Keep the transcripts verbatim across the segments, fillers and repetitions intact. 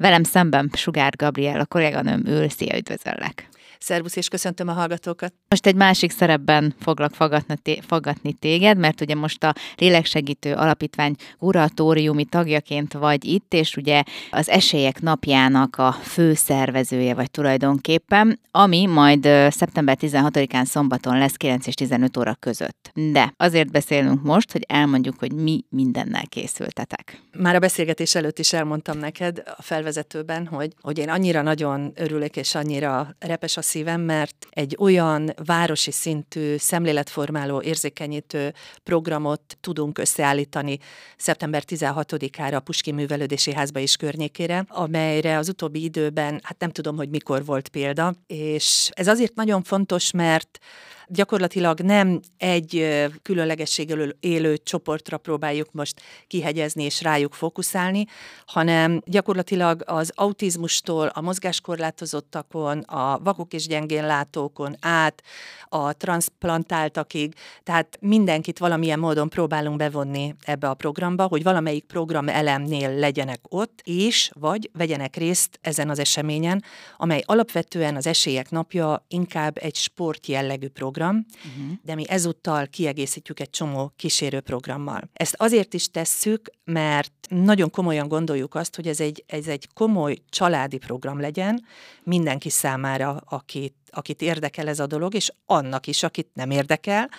Velem szemben Sugár Gabriella kolléganőm ül. Szia, üdvözöllek! Szervusz, és köszöntöm a hallgatókat! Most egy másik szerepben foglak faggatni téged, mert ugye most a Léleksegítő Alapítvány kuratóriumi tagjaként vagy itt, és ugye az Esélyek Napjának a főszervezője vagy tulajdonképpen, ami majd szeptember tizenhatodikán szombaton lesz kilenc és tizenöt óra között. De azért beszélünk most, hogy elmondjuk, hogy mi mindennel készültetek. Már a beszélgetés előtt is elmondtam neked a felvezetőben, hogy, hogy én annyira nagyon örülök, és annyira repes a szívem, mert egy olyan városi szintű, szemléletformáló, érzékenyítő programot tudunk összeállítani szeptember tizenhatodikára a Puskin Művelődési Házba és környékére, amelyre az utóbbi időben, hát nem tudom, hogy mikor volt példa, és ez azért nagyon fontos, mert gyakorlatilag nem egy különlegességgel élő csoportra próbáljuk most kihegyezni és rájuk fókuszálni, hanem gyakorlatilag az autizmustól, a mozgáskorlátozottakon, a vakok és gyengénlátókon át, a transzplantáltakig, tehát mindenkit valamilyen módon próbálunk bevonni ebbe a programba, hogy valamelyik program elemnél legyenek ott, és vagy vegyenek részt ezen az eseményen, amely alapvetően az Esélyek Napja inkább egy sportjellegű program, Uh-huh. de mi ezúttal kiegészítjük egy csomó kísérőprogrammal. Ezt azért is tesszük, mert nagyon komolyan gondoljuk azt, hogy ez egy, ez egy komoly családi program legyen mindenki számára, akit, akit érdekel ez a dolog, és annak is, akit nem érdekel,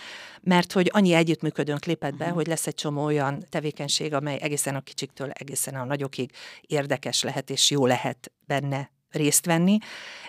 mert hogy annyi együttműködőnk lépett be, uh-huh. hogy lesz egy csomó olyan tevékenység, amely egészen a kicsiktől egészen a nagyokig érdekes lehet, és jó lehet benne részt venni,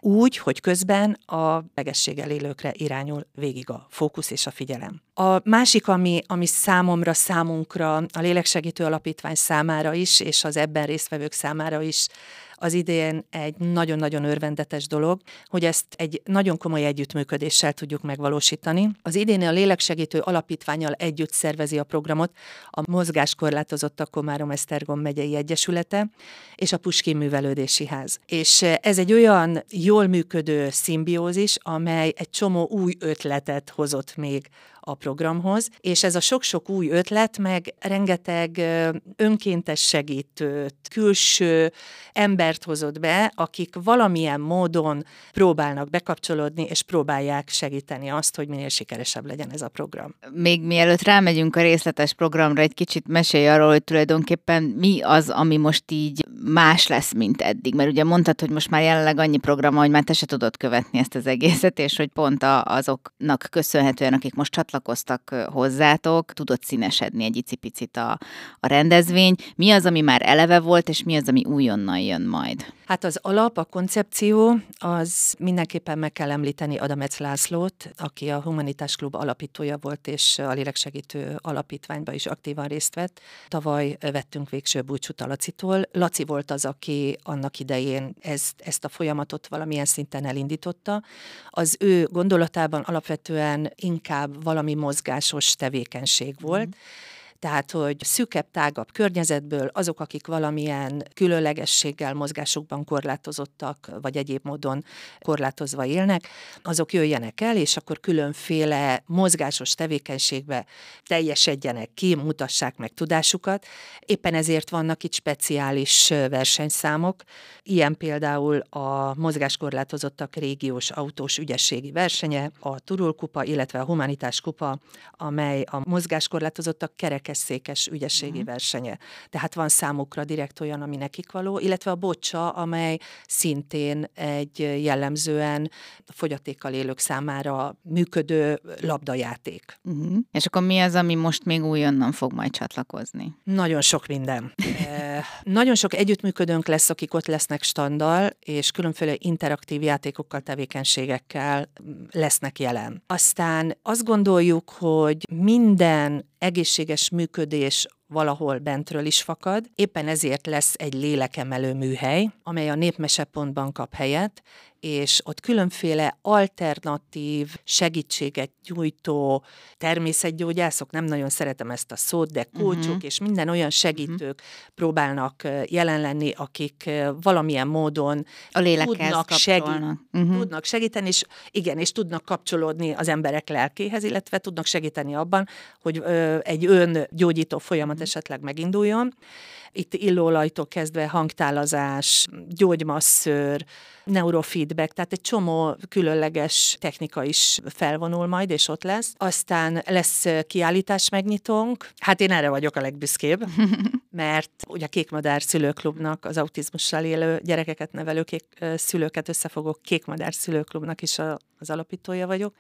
úgy, hogy közben a betegséggel élőkre irányul végig a fókusz és a figyelem. A másik, ami, ami számomra, számunkra, a Léleksegítő Alapítvány számára is, és az ebben résztvevők számára is az idén egy nagyon-nagyon örvendetes dolog, hogy ezt egy nagyon komoly együttműködéssel tudjuk megvalósítani. Az idén a Léleksegítő Alapítvánnyal együtt szervezi a programot a Mozgáskorlátozottak Komárom-Esztergom Megyei Egyesülete és a Puskin Művelődési Ház. És ez egy olyan jól működő szimbiózis, amely egy csomó új ötletet hozott még a programhoz, és ez a sok-sok új ötlet, meg rengeteg önkéntes segítőt, külső embert hozott be, akik valamilyen módon próbálnak bekapcsolódni, és próbálják segíteni azt, hogy minél sikeresebb legyen ez a program. Még mielőtt rámegyünk a részletes programra, egy kicsit mesélj arról, hogy tulajdonképpen mi az, ami most így más lesz, mint eddig, mert ugye mondtad, hogy most már jelenleg annyi program, hogy már te se tudod követni ezt az egészet, és hogy pont azoknak köszönhetően, akik most csatlakoztak hozzátok, tudott színesedni egy icipicit a, a rendezvény. Mi az, ami már eleve volt, és mi az, ami újonnan jön majd? Hát az alap, a koncepció, az mindenképpen meg kell említeni Adamec Lászlót, aki a Humanitás Klub alapítója volt, és a Léleksegítő Alapítványban is aktívan részt vett. Tavaly vettünk végső búcsút a Lacitól. Laci volt az, aki annak idején ezt, ezt a folyamatot valamilyen szinten elindította. Az ő gondolatában alapvetően inkább valami mozgásos tevékenység volt, mm. Tehát, hogy szűkebb, tágabb környezetből azok, akik valamilyen különlegességgel, mozgásukban korlátozottak, vagy egyéb módon korlátozva élnek, azok jöjjenek el, és akkor különféle mozgásos tevékenységbe teljesedjenek ki, mutassák meg tudásukat. Éppen ezért vannak itt speciális versenyszámok, ilyen például a mozgáskorlátozottak régiós autós ügyességi versenye, a Turul Kupa, illetve a Humanitás Kupa, amely a mozgáskorlátozottak kereke székes ügyességi uh-huh. versenye. Tehát van számukra direkt olyan, ami nekik való, illetve a bocsa, amely szintén egy jellemzően fogyatékkal élők számára működő labdajáték. Uh-huh. És akkor mi az, ami most még újonnan fog majd csatlakozni? Nagyon sok minden. e, nagyon sok együttműködőnk lesz, akik ott lesznek standal, és különféle interaktív játékokkal, tevékenységekkel lesznek jelen. Aztán azt gondoljuk, hogy minden egészséges működés valahol bentről is fakad. Éppen ezért lesz egy lélekemelő műhely, amely a népmesepontban kap helyet, és ott különféle alternatív segítséget nyújtó természetgyógyászok, nem nagyon szeretem ezt a szót, de kócsok uh-huh. és minden olyan segítők uh-huh. próbálnak jelen lenni, akik valamilyen módon a tudnak, segít, uh-huh. tudnak segíteni, és igen, és tudnak kapcsolódni az emberek lelkéhez, illetve tudnak segíteni abban, hogy ö, egy öngyógyító folyamat uh-huh. esetleg meginduljon. Itt illóolajtól kezdve hangtálazás, gyógymasszőr, neurofeedback, tehát egy csomó különleges technika is felvonul majd, és ott lesz. Aztán lesz kiállítás megnyitónk. Hát én erre vagyok a legbüszkébb, mert ugye a Kékmadár Szülőklubnak, az autizmussal élő gyerekeket nevelő kék, szülőket összefogó Kékmadár Szülőklubnak is a, az alapítója vagyok.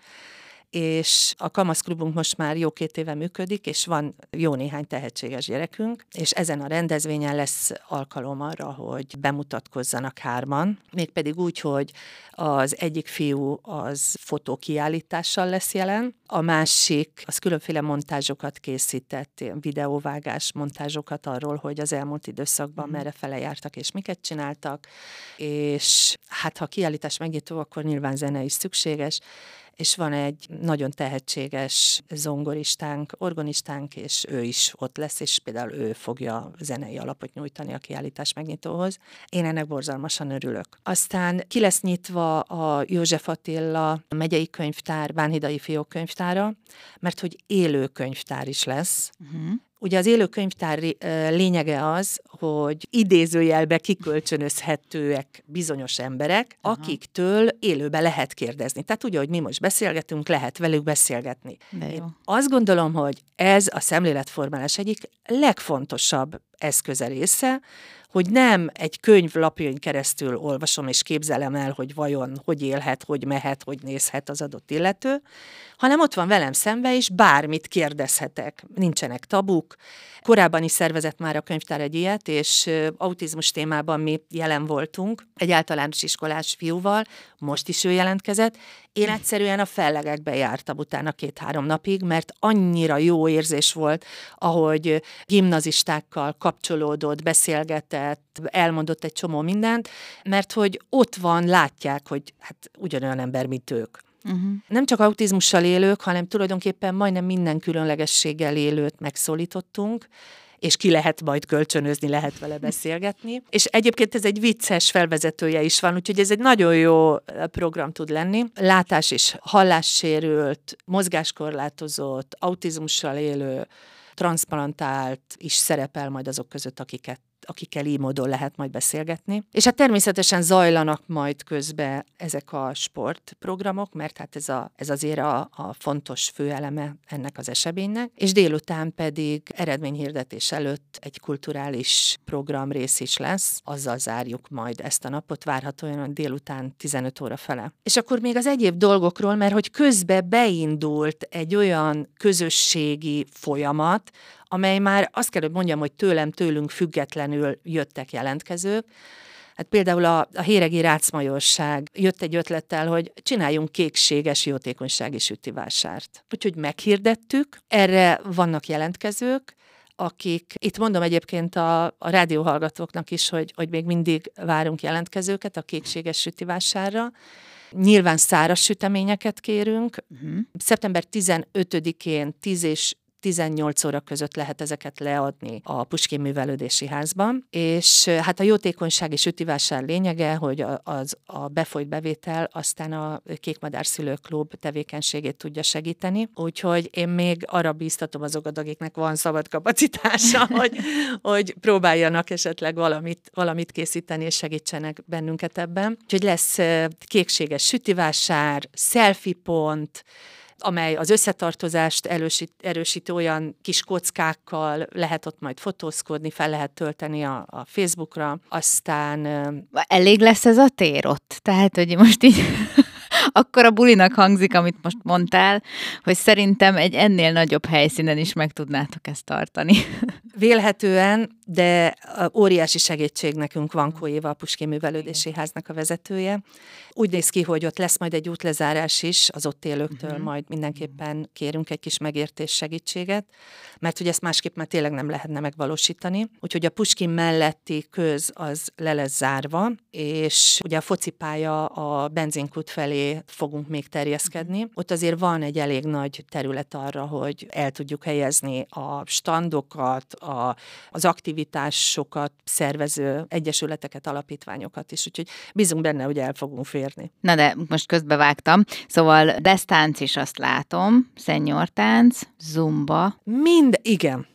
És a Kamasz Klubunk most már jó két éve működik, és van jó néhány tehetséges gyerekünk, és ezen a rendezvényen lesz alkalom arra, hogy bemutatkozzanak hárman, mégpedig úgy, hogy az egyik fiú az fotókiállítással lesz jelen, a másik az különféle montázsokat készített, videóvágás montázsokat arról, hogy az elmúlt időszakban mm. merre fele jártak, és miket csináltak, és hát ha kiállítás megnyitó, akkor nyilván zene is szükséges, és van egy nagyon tehetséges zongoristánk, organistánk, és ő is ott lesz, és például ő fogja zenei alapot nyújtani a kiállítás megnyitóhoz. Én ennek borzalmasan örülök. Aztán ki lesz nyitva a József Attila megyei könyvtár, Bánhidai fiók könyvtára, mert hogy élő könyvtár is lesz. Uh-huh. Ugye az élő könyvtár lényege az, hogy idézőjelbe kikölcsönözhetőek bizonyos emberek, aha, akiktől élőbe lehet kérdezni. Tehát ugye, hogy mi most beszélgetünk, lehet velük beszélgetni. Én azt gondolom, hogy ez a szemléletformálás egyik legfontosabb eszköze része, hogy nem egy könyvlapjain keresztül olvasom és képzelem el, hogy vajon hogy élhet, hogy mehet, hogy nézhet az adott illető, hanem ott van velem szembe, és bármit kérdezhetek. Nincsenek tabuk. Korábban is szervezett már a könyvtár egy ilyet, és autizmus témában mi jelen voltunk egy általános iskolás fiúval, most is ő jelentkezett. Én egyszerűen a fellegekbe jártam utána két-három napig, mert annyira jó érzés volt, ahogy gimnazistákkal kapcsolódott, beszélgetett, elmondott egy csomó mindent, mert hogy ott van, látják, hogy hát ugyanolyan ember, mint ők. Uh-huh. Nem csak autizmussal élők, hanem tulajdonképpen majdnem minden különlegességgel élőt megszólítottunk, és ki lehet majd kölcsönözni, lehet vele beszélgetni. És egyébként ez egy vicces felvezetője is van, úgyhogy ez egy nagyon jó program tud lenni. Látás és hallássérült, mozgáskorlátozott, autizmussal élő, transzplantált is szerepel majd azok között, akiket akikkel így módon lehet majd beszélgetni. És hát természetesen zajlanak majd közben ezek a sportprogramok, mert hát ez, a, ez azért a, a fontos főeleme ennek az eseménynek, és délután pedig eredményhirdetés előtt egy kulturális program rész is lesz, azzal zárjuk majd ezt a napot, várhatóan délután tizenöt óra fele. És akkor még az egyéb dolgokról, mert hogy közben beindult egy olyan közösségi folyamat, amely már azt kell, hogy mondjam, hogy tőlem-tőlünk függetlenül jöttek jelentkezők. Hát például a, a Héregi Ráczmajorság jött egy ötlettel, hogy csináljunk kékséges jótékonysági sütivásárt. Úgyhogy meghirdettük, erre vannak jelentkezők, akik, itt mondom egyébként a, a rádióhallgatóknak is, hogy, hogy még mindig várunk jelentkezőket a kékséges sütivásárra. Nyilván száraz süteményeket kérünk. Uh-huh. szeptember tizenötödikén tíz és tizennyolc óra között lehet ezeket leadni a Puskin Művelődési Házban, és hát a jótékonysági sütivásár lényege, hogy a, az, a befolyt bevétel aztán a Kékmadár Szülőklub tevékenységét tudja segíteni, úgyhogy én még arra bíztatom azokat, akiknek van szabad kapacitása, hogy, hogy próbáljanak esetleg valamit, valamit készíteni, és segítsenek bennünket ebben. Úgyhogy lesz kékséges sütivásár, selfie pont, amely az összetartozást erősít, erősít olyan kis kockákkal, lehet ott majd fotózkodni, fel lehet tölteni a, a Facebookra, aztán... Elég lesz ez a tér ott? Tehát, hogy most így... Akkor a bulinak hangzik, amit most mondtál, hogy szerintem egy ennél nagyobb helyszínen is meg tudnátok ezt tartani. Vélhetően, de óriási segítség nekünk van Kóéva, a Puskin Művelődési Háznak a vezetője. Úgy néz ki, hogy ott lesz majd egy útlezárás is, az ott élőktől uh-huh. majd mindenképpen kérünk egy kis megértés segítséget, mert hogy ezt másképp már tényleg nem lehetne megvalósítani. Úgyhogy a Puskin melletti köz az le lesz zárva, és ugye a focipálya a benzinkút felé fogunk még terjeszkedni. Ott azért van egy elég nagy terület arra, hogy el tudjuk helyezni a standokat, a, az aktivitásokat szervező egyesületeket, alapítványokat is, úgyhogy bízunk benne, hogy el fogunk férni. Na de most közbevágtam, szóval desztánc is azt látom, szenyortánc, zumba. Mind, igen.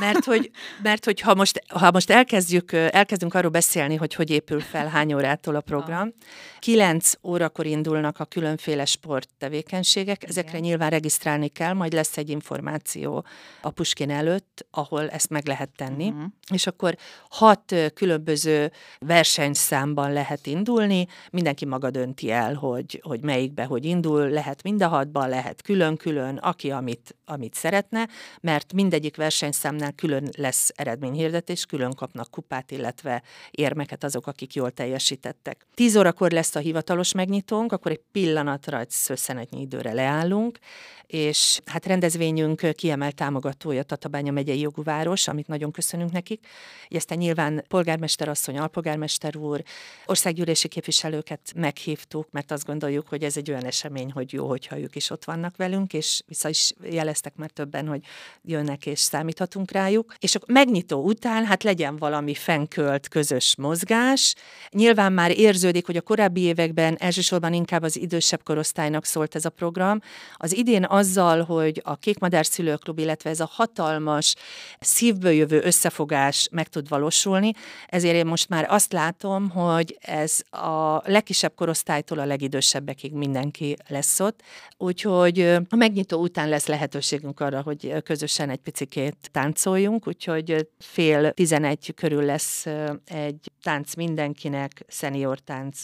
Mert hogy, mert hogy ha, most, ha most elkezdjük, elkezdünk arról beszélni, hogy hogy épül fel, hány órától a program. Kilenc órakor indulnak a különféle sporttevékenységek, ezekre nyilván regisztrálni kell, majd lesz egy információ a Puskin előtt, ahol ezt meg lehet tenni. Uh-huh. És akkor hat különböző versenyszámban lehet indulni, mindenki maga dönti el, hogy, hogy melyikbe, hogy indul, lehet mind a hatban, lehet külön-külön, aki amit, amit szeretne, mert mindegyik versenyszámnál külön lesz eredményhirdetés, külön kapnak kupát, illetve érmeket azok, akik jól teljesítettek. Tíz órakor lesz a hivatalos megnyitónk, akkor egy pillanatra, egy szösszenetnyi időre leállunk, és hát rendezvényünk kiemelt támogatója Tatabánya megyei jogú város, amit nagyon köszönünk nekik. És aztán nyilván polgármester asszony, alpolgármester úr, országgyűlési képviselőket meghívtuk, mert azt gondoljuk, hogy ez egy olyan esemény, hogy jó, hogyha ők is ott vannak velünk, és vissza is jeleztek már többen, hogy jönnek és számíthatunk rájuk. És a megnyitó után hát legyen valami fennkölt közös mozgás. Nyilván már érződik, hogy a korábbi években elsősorban inkább az idősebb korosztálynak szólt ez a program. Az idén azzal, hogy a Kékmadár Szülőklub, illetve ez a hatalmas, szívből jövő összefogás meg tud valósulni, ezért én most már azt látom, hogy ez a legkisebb korosztálytól a legidősebbekig mindenki lesz ott, úgyhogy a megnyitó után lesz lehetőségünk arra, hogy közösen egy picikét táncoljunk, úgyhogy fél tizenegy körül lesz egy tánc mindenkinek, szenior tánc,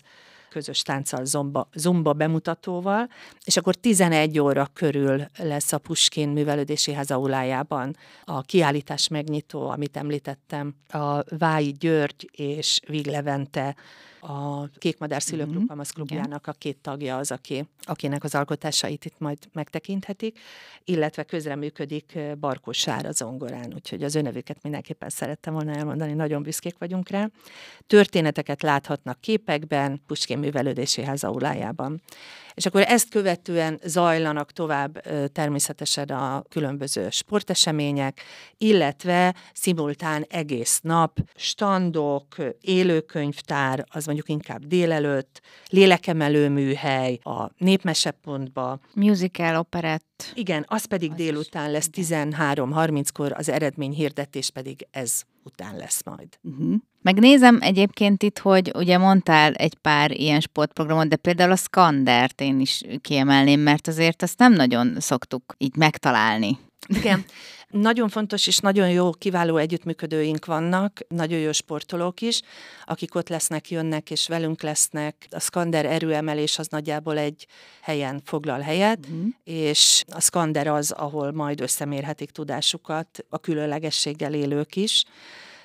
közös tánccal, zomba, zomba bemutatóval, és akkor tizenegy óra körül lesz a Puskin Művelődési Ház aulájában a kiállítás megnyitó, amit említettem, a Vári György és Viglevente, a Kékmadár Szülőklub, Kamasz Klubjának a két tagja az, aki, akinek az alkotásait itt majd megtekinthetik, illetve közreműködik Barkó Sár a zongorán, úgyhogy az ő nevüket mindenképpen szerettem volna elmondani, nagyon büszkék vagyunk rá. Történeteket láthatnak képekben, Puskin Művelődési Ház aulájában. És akkor ezt követően zajlanak tovább természetesen a különböző sportesemények, illetve szimultán egész nap standok, élőkönyvtár, az mondjuk inkább délelőtt, lélekemelő műhely, a népmesepontba. Musical, operett. Igen, az pedig az délután lesz tizenhárom harminckor, az eredményhirdetés pedig ez után lesz majd. Uh-huh. Megnézem egyébként itt, hogy ugye mondtál egy pár ilyen sportprogramot, de például a Skandert én is kiemelném, mert azért azt nem nagyon szoktuk így megtalálni. Igen. Nagyon fontos és nagyon jó, kiváló együttműködőink vannak, nagyon jó sportolók is, akik ott lesznek, jönnek és velünk lesznek. A Skander erőemelés az nagyjából egy helyen foglal helyet, uh-huh. és a Skander az, ahol majd összemérhetik tudásukat, a különlegességgel élők is.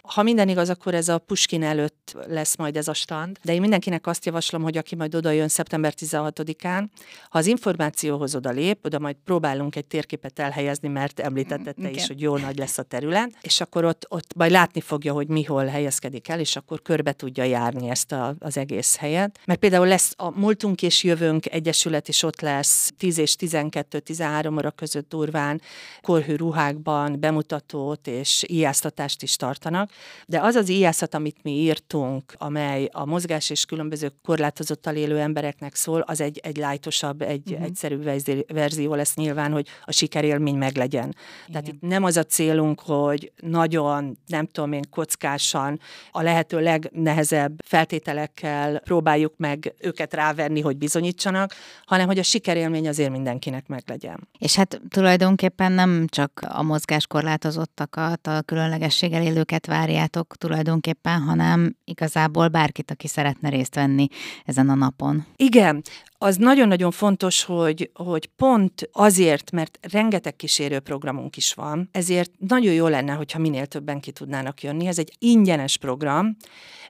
Ha minden igaz, akkor ez a Puskin előtt lesz majd ez a stand, de én mindenkinek azt javaslom, hogy aki majd oda jön szeptember tizenhatodikán, ha az információhoz oda lép, oda majd próbálunk egy térképet elhelyezni, mert említetted te is, hogy jó nagy lesz a terület, és akkor ott, ott majd látni fogja, hogy mi hol helyezkedik el, és akkor körbe tudja járni ezt a, az egész helyet. Mert például lesz a Múltunk és Jövőnk Egyesület is ott lesz, tíz és tizenkettő-tizenhárom óra között durván, korhű ruhákban bemutatót és ijáztatást is tartanak. De az az íjászat, amit mi írtunk, amely a mozgás és különböző korlátozottal élő embereknek szól, az egy, egy lájtosabb, egy uh-huh. egyszerűbb verzió lesz nyilván, hogy a sikerélmény meglegyen. Igen. Tehát itt nem az a célunk, hogy nagyon, nem tudom én, kockásan, a lehető legnehezebb feltételekkel próbáljuk meg őket rávenni, hogy bizonyítsanak, hanem hogy a sikerélmény azért mindenkinek meglegyen. És hát tulajdonképpen nem csak a mozgáskorlátozottakat, a különlegességgel élőket várjátok tulajdonképpen, hanem igazából bárkit, aki szeretne részt venni ezen a napon. Igen, az nagyon-nagyon fontos, hogy, hogy pont azért, mert rengeteg kísérő programunk is van, ezért nagyon jó lenne, hogyha minél többen ki tudnának jönni. Ez egy ingyenes program,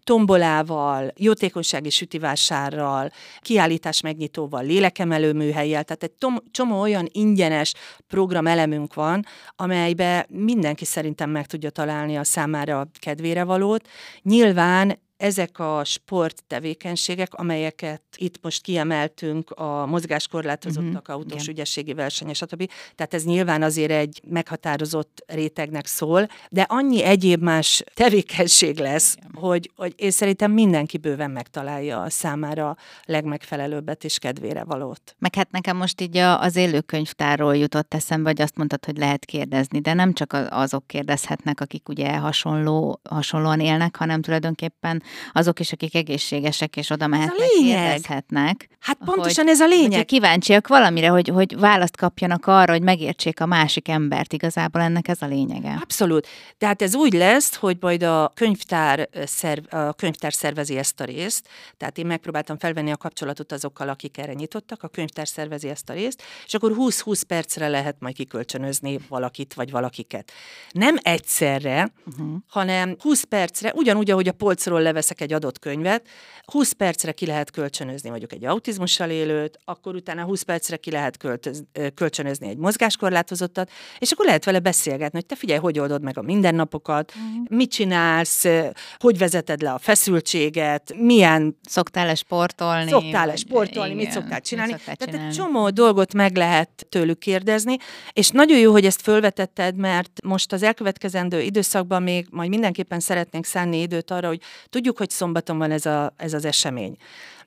tombolával, jótékonysági sütivásárral, kiállítás megnyitóval, lélekemelő műhellyel, tehát egy tom- csomó olyan ingyenes programelemünk van, amelybe mindenki szerintem meg tudja találni a számára kedvére valót. Nyilván ezek a sporttevékenységek, amelyeket itt most kiemeltünk, a mozgáskorlátozottak, mm-hmm. autós igen. ügyességi verseny, stb. Tehát ez nyilván azért egy meghatározott rétegnek szól, de annyi egyéb más tevékenység lesz, hogy, hogy én szerintem mindenki bőven megtalálja a számára legmegfelelőbbet és kedvére valót. Meg hát nekem most így az élőkönyvtárról jutott eszembe, hogy azt mondtad, hogy lehet kérdezni, de nem csak azok kérdezhetnek, akik ugye hasonló, hasonlóan élnek, hanem tulajdonképpen azok is, akik egészségesek, és oda mehetnek, kérdezhetnek. Hát pontosan hogy, ez a lényeg. Hogy kíváncsiak valamire, hogy, hogy választ kapjanak arra, hogy megértsék a másik embert. Igazából ennek ez a lényege. Abszolút. Tehát ez úgy lesz, hogy majd a könyvtár, szerv, a könyvtár szervezi ezt a részt. Tehát én megpróbáltam felvenni a kapcsolatot azokkal, akik erre nyitottak. A könyvtár szervezi ezt a részt, és akkor húsz-húsz percre lehet majd kikölcsönözni valakit vagy valakiket. Nem egyszerre, uh-huh. hanem húsz percre, ugyanúgy, ahogy a polcról leveszek egy adott könyvet, húsz percre ki lehet kölcsönözni mondjuk egy autizmussal élőt, akkor utána húsz percre ki lehet költöz, kölcsönözni egy mozgáskorlátozottat, és akkor lehet vele beszélgetni, hogy te figyelj, hogy oldod meg a mindennapokat, mm. mit csinálsz, hogy vezeted le a feszültséget, milyen... Szoktál-e sportolni? Szoktál-e sportolni, igen, mit szoktál csinálni? Mit szoktál csinálni? Tehát egy csomó dolgot meg lehet tőlük kérdezni, és nagyon jó, hogy ezt fölvetetted, mert most az elkövetkezendő időszakban még majd mindenképpen szeretnénk szánni időt arra, hogy tudjuk, hogy szombaton van ez, a, ez az esemény.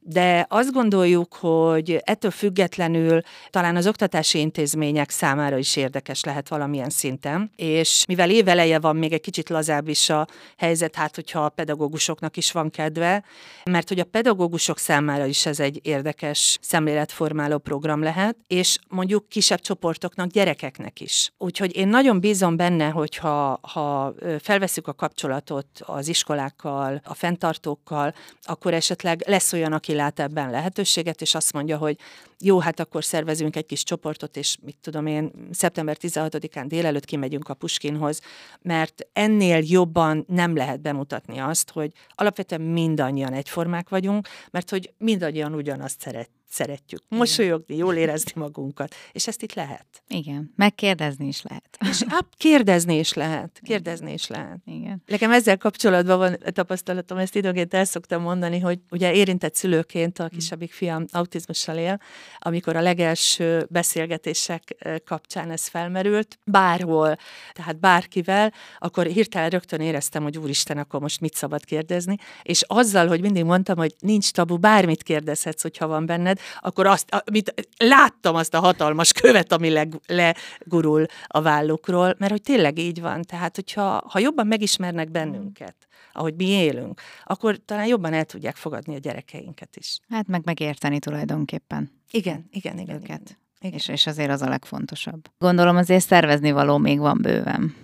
De azt gondoljuk, hogy ettől függetlenül talán az oktatási intézmények számára is érdekes lehet valamilyen szinten, és mivel éveleje van, még egy kicsit lazább is a helyzet, hát hogyha a pedagógusoknak is van kedve, mert hogy a pedagógusok számára is ez egy érdekes szemléletformáló program lehet, és mondjuk kisebb csoportoknak, gyerekeknek is. Úgyhogy én nagyon bízom benne, hogyha ha felveszük a kapcsolatot az iskolákkal, a fenntartókkal, akkor esetleg lesz olyan, aki lát ebben lehetőséget, és azt mondja, hogy jó, hát akkor szervezünk egy kis csoportot, és mit tudom én, szeptember tizenhatodikán délelőtt kimegyünk a Puskinhoz, mert ennél jobban nem lehet bemutatni azt, hogy alapvetően mindannyian egyformák vagyunk, mert hogy mindannyian ugyanazt szeret, szeretjük. Mosolyogni, jól érezni magunkat, és ezt itt lehet. Igen, megkérdezni is lehet. És áp, kérdezni is lehet, kérdezni is lehet. Igen. Nekem ezzel kapcsolatban van tapasztalatom, ezt időnként el szoktam mondani, hogy ugye érintett szülőként a kisebbik fiam autizmussal él, amikor a legelső beszélgetések kapcsán ez felmerült, bárhol, tehát bárkivel, akkor hirtelen rögtön éreztem, hogy úristen, akkor most mit szabad kérdezni, és azzal, hogy mindig mondtam, hogy nincs tabu, bármit kérdezhetsz, hogyha van benned, akkor azt, amit láttam, azt a hatalmas követ, ami leg, legurul a vállukról, mert hogy tényleg így van, tehát hogyha ha jobban megismernek bennünket, ahogy mi élünk, akkor talán jobban el tudják fogadni a gyerekeinket is. Hát meg megérteni tulajdonképpen. Igen, igen, igen. igen. igen. És, és azért az a legfontosabb. Gondolom azért szervezni való még van bőven.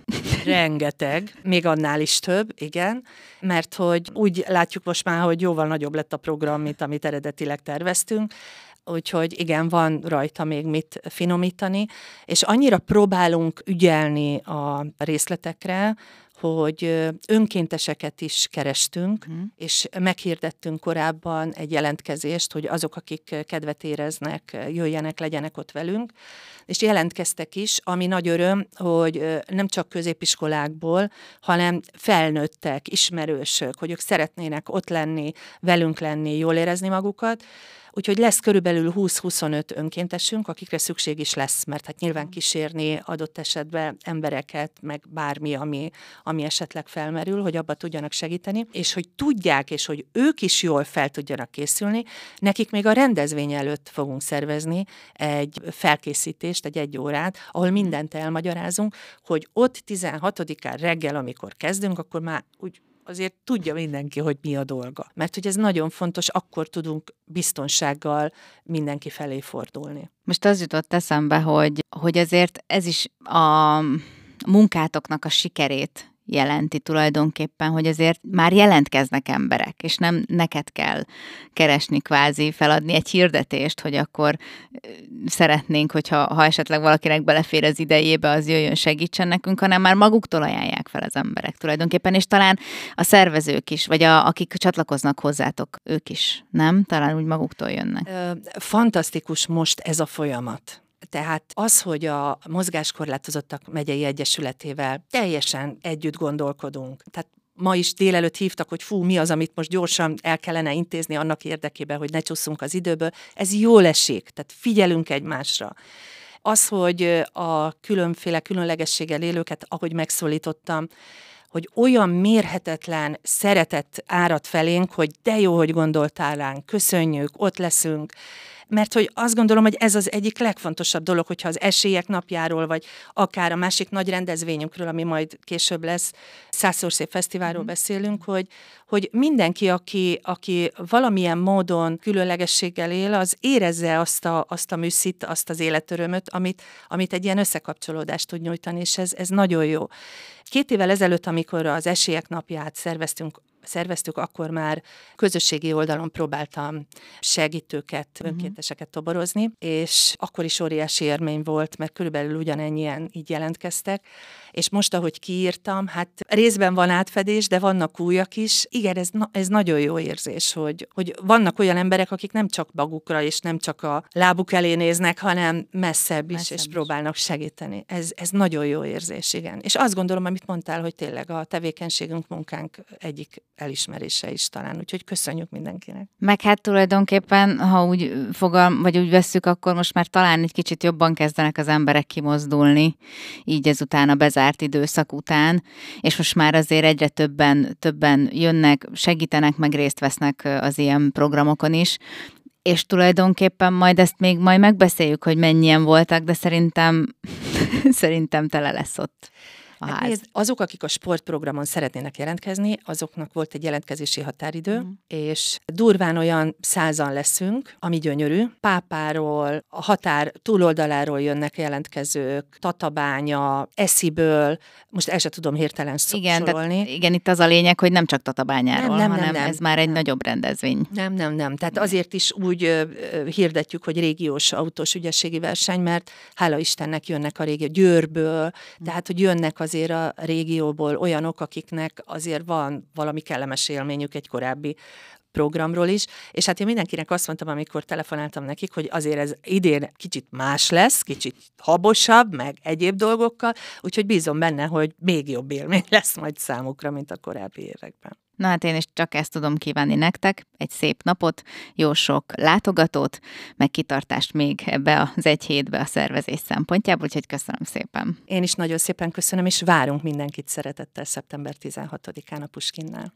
Rengeteg, még annál is több, igen, mert hogy úgy látjuk most már, hogy jóval nagyobb lett a program, mint amit eredetileg terveztünk, úgyhogy igen, van rajta még mit finomítani, és annyira próbálunk ügyelni a részletekre, hogy önkénteseket is kerestünk, mm. és meghirdettünk korábban egy jelentkezést, hogy azok, akik kedvet éreznek, jöjjenek, legyenek ott velünk, és jelentkeztek is, ami nagy öröm, hogy nem csak középiskolákból, hanem felnőttek, ismerősök, hogy ők szeretnének ott lenni, velünk lenni, jól érezni magukat, úgyhogy lesz körülbelül húsz-huszonöt önkéntesünk, akikre szükség is lesz, mert hát nyilván kísérni adott esetben embereket, meg bármi, ami, ami esetleg felmerül, hogy abba tudjanak segíteni, és hogy tudják, és hogy ők is jól fel tudjanak készülni. Nekik még a rendezvény előtt fogunk szervezni egy felkészítést, egy egy órát, ahol mindent elmagyarázunk, hogy ott tizenhatodikán reggel, amikor kezdünk, akkor már úgy, azért tudja mindenki, hogy mi a dolga. Mert hogy ez nagyon fontos, akkor tudunk biztonsággal mindenki felé fordulni. Most az jutott eszembe, hogy, hogy azért ez is a munkátoknak a sikerét jelenti tulajdonképpen, hogy azért már jelentkeznek emberek, és nem neked kell keresni kvázi, feladni egy hirdetést, hogy akkor szeretnénk, hogyha ha esetleg valakinek belefér az idejébe, az jöjjön, segítsen nekünk, hanem már maguktól ajánlják fel az emberek tulajdonképpen, és talán a szervezők is, vagy a, akik csatlakoznak hozzátok, ők is, nem? Talán úgy maguktól jönnek. Fantasztikus most ez a folyamat. Tehát az, hogy a Mozgáskorlátozottak Megyei Egyesületével teljesen együtt gondolkodunk, tehát ma is délelőtt hívtak, hogy fú, mi az, amit most gyorsan el kellene intézni annak érdekében, hogy ne csúszunk az időből. Ez jól esik, tehát figyelünk egymásra. Az, hogy a különféle különlegességgel élőket, ahogy megszólítottam, hogy olyan mérhetetlen szeretet árad felénk, hogy de jó, hogy gondoltál ránk, köszönjük, ott leszünk. Mert hogy azt gondolom, hogy ez az egyik legfontosabb dolog, hogyha az Esélyek Napjáról, vagy akár a másik nagy rendezvényünkről, ami majd később lesz, Százszorszép Fesztiválról beszélünk, hogy, hogy mindenki, aki, aki valamilyen módon különlegességgel él, az érezze azt a, azt a műszit, azt az életörömöt, amit, amit egy ilyen összekapcsolódást tud nyújtani, és ez, ez nagyon jó. Két évvel ezelőtt, amikor az Esélyek Napját szerveztünk, szerveztük, akkor már közösségi oldalon próbáltam segítőket, önkénteseket toborozni, és akkor is óriási élmény volt, mert körülbelül ugyanennyien így jelentkeztek, és most, ahogy kiírtam, hát részben van átfedés, de vannak újak is. Igen, ez, na- ez nagyon jó érzés, hogy, hogy vannak olyan emberek, akik nem csak magukra, és nem csak a lábuk elé néznek, hanem messzebb is, messzebb és is. Próbálnak segíteni. Ez, ez nagyon jó érzés, igen. És azt gondolom, amit mondtál, hogy tényleg a tevékenységünk, munkánk egyik elismerése is talán, úgyhogy köszönjük mindenkinek. Meg hát tulajdonképpen, ha úgy fogal, vagy úgy vesszük, akkor most már talán egy kicsit jobban kezdenek az emberek kimozdulni, így ezután a bezárt időszak után, és most már azért egyre többen, többen jönnek, segítenek, meg részt vesznek az ilyen programokon is, és tulajdonképpen majd ezt még majd megbeszéljük, hogy mennyien voltak, de szerintem, szerintem tele lesz ott. Hát nézd, azok, akik a sportprogramon szeretnének jelentkezni, azoknak volt egy jelentkezési határidő, mm. és durván olyan százan leszünk, ami gyönyörű. Pápáról, a határ túloldaláról jönnek jelentkezők, Tatabánya, Esziből, most el sem tudom hirtelen igen, sorolni. Tehát, igen, itt az a lényeg, hogy nem csak Tatabányáról, nem, nem, hanem nem, ez nem, már egy nem. nagyobb rendezvény. Nem, nem, nem. Tehát nem. azért is úgy ö, ö, hirdetjük, hogy régiós autós ügyességi verseny, mert hála Istennek jönnek a régió Győrből, mm. tehát, hogy jönnek az azért a régióból olyanok, akiknek azért van valami kellemes élményük egy korábbi programról is, és hát én mindenkinek azt mondtam, amikor telefonáltam nekik, hogy azért ez idén kicsit más lesz, kicsit habosabb, meg egyéb dolgokkal, úgyhogy bízom benne, hogy még jobb élmény lesz majd számukra, mint a korábbi években. Na hát én is csak ezt tudom kívánni nektek, egy szép napot, jó sok látogatót, meg kitartást még ebbe az egy hétbe a szervezés szempontjából, úgyhogy köszönöm szépen. Én is nagyon szépen köszönöm, és várunk mindenkit szeretettel szeptember tizenhatodikán a Puskinnál.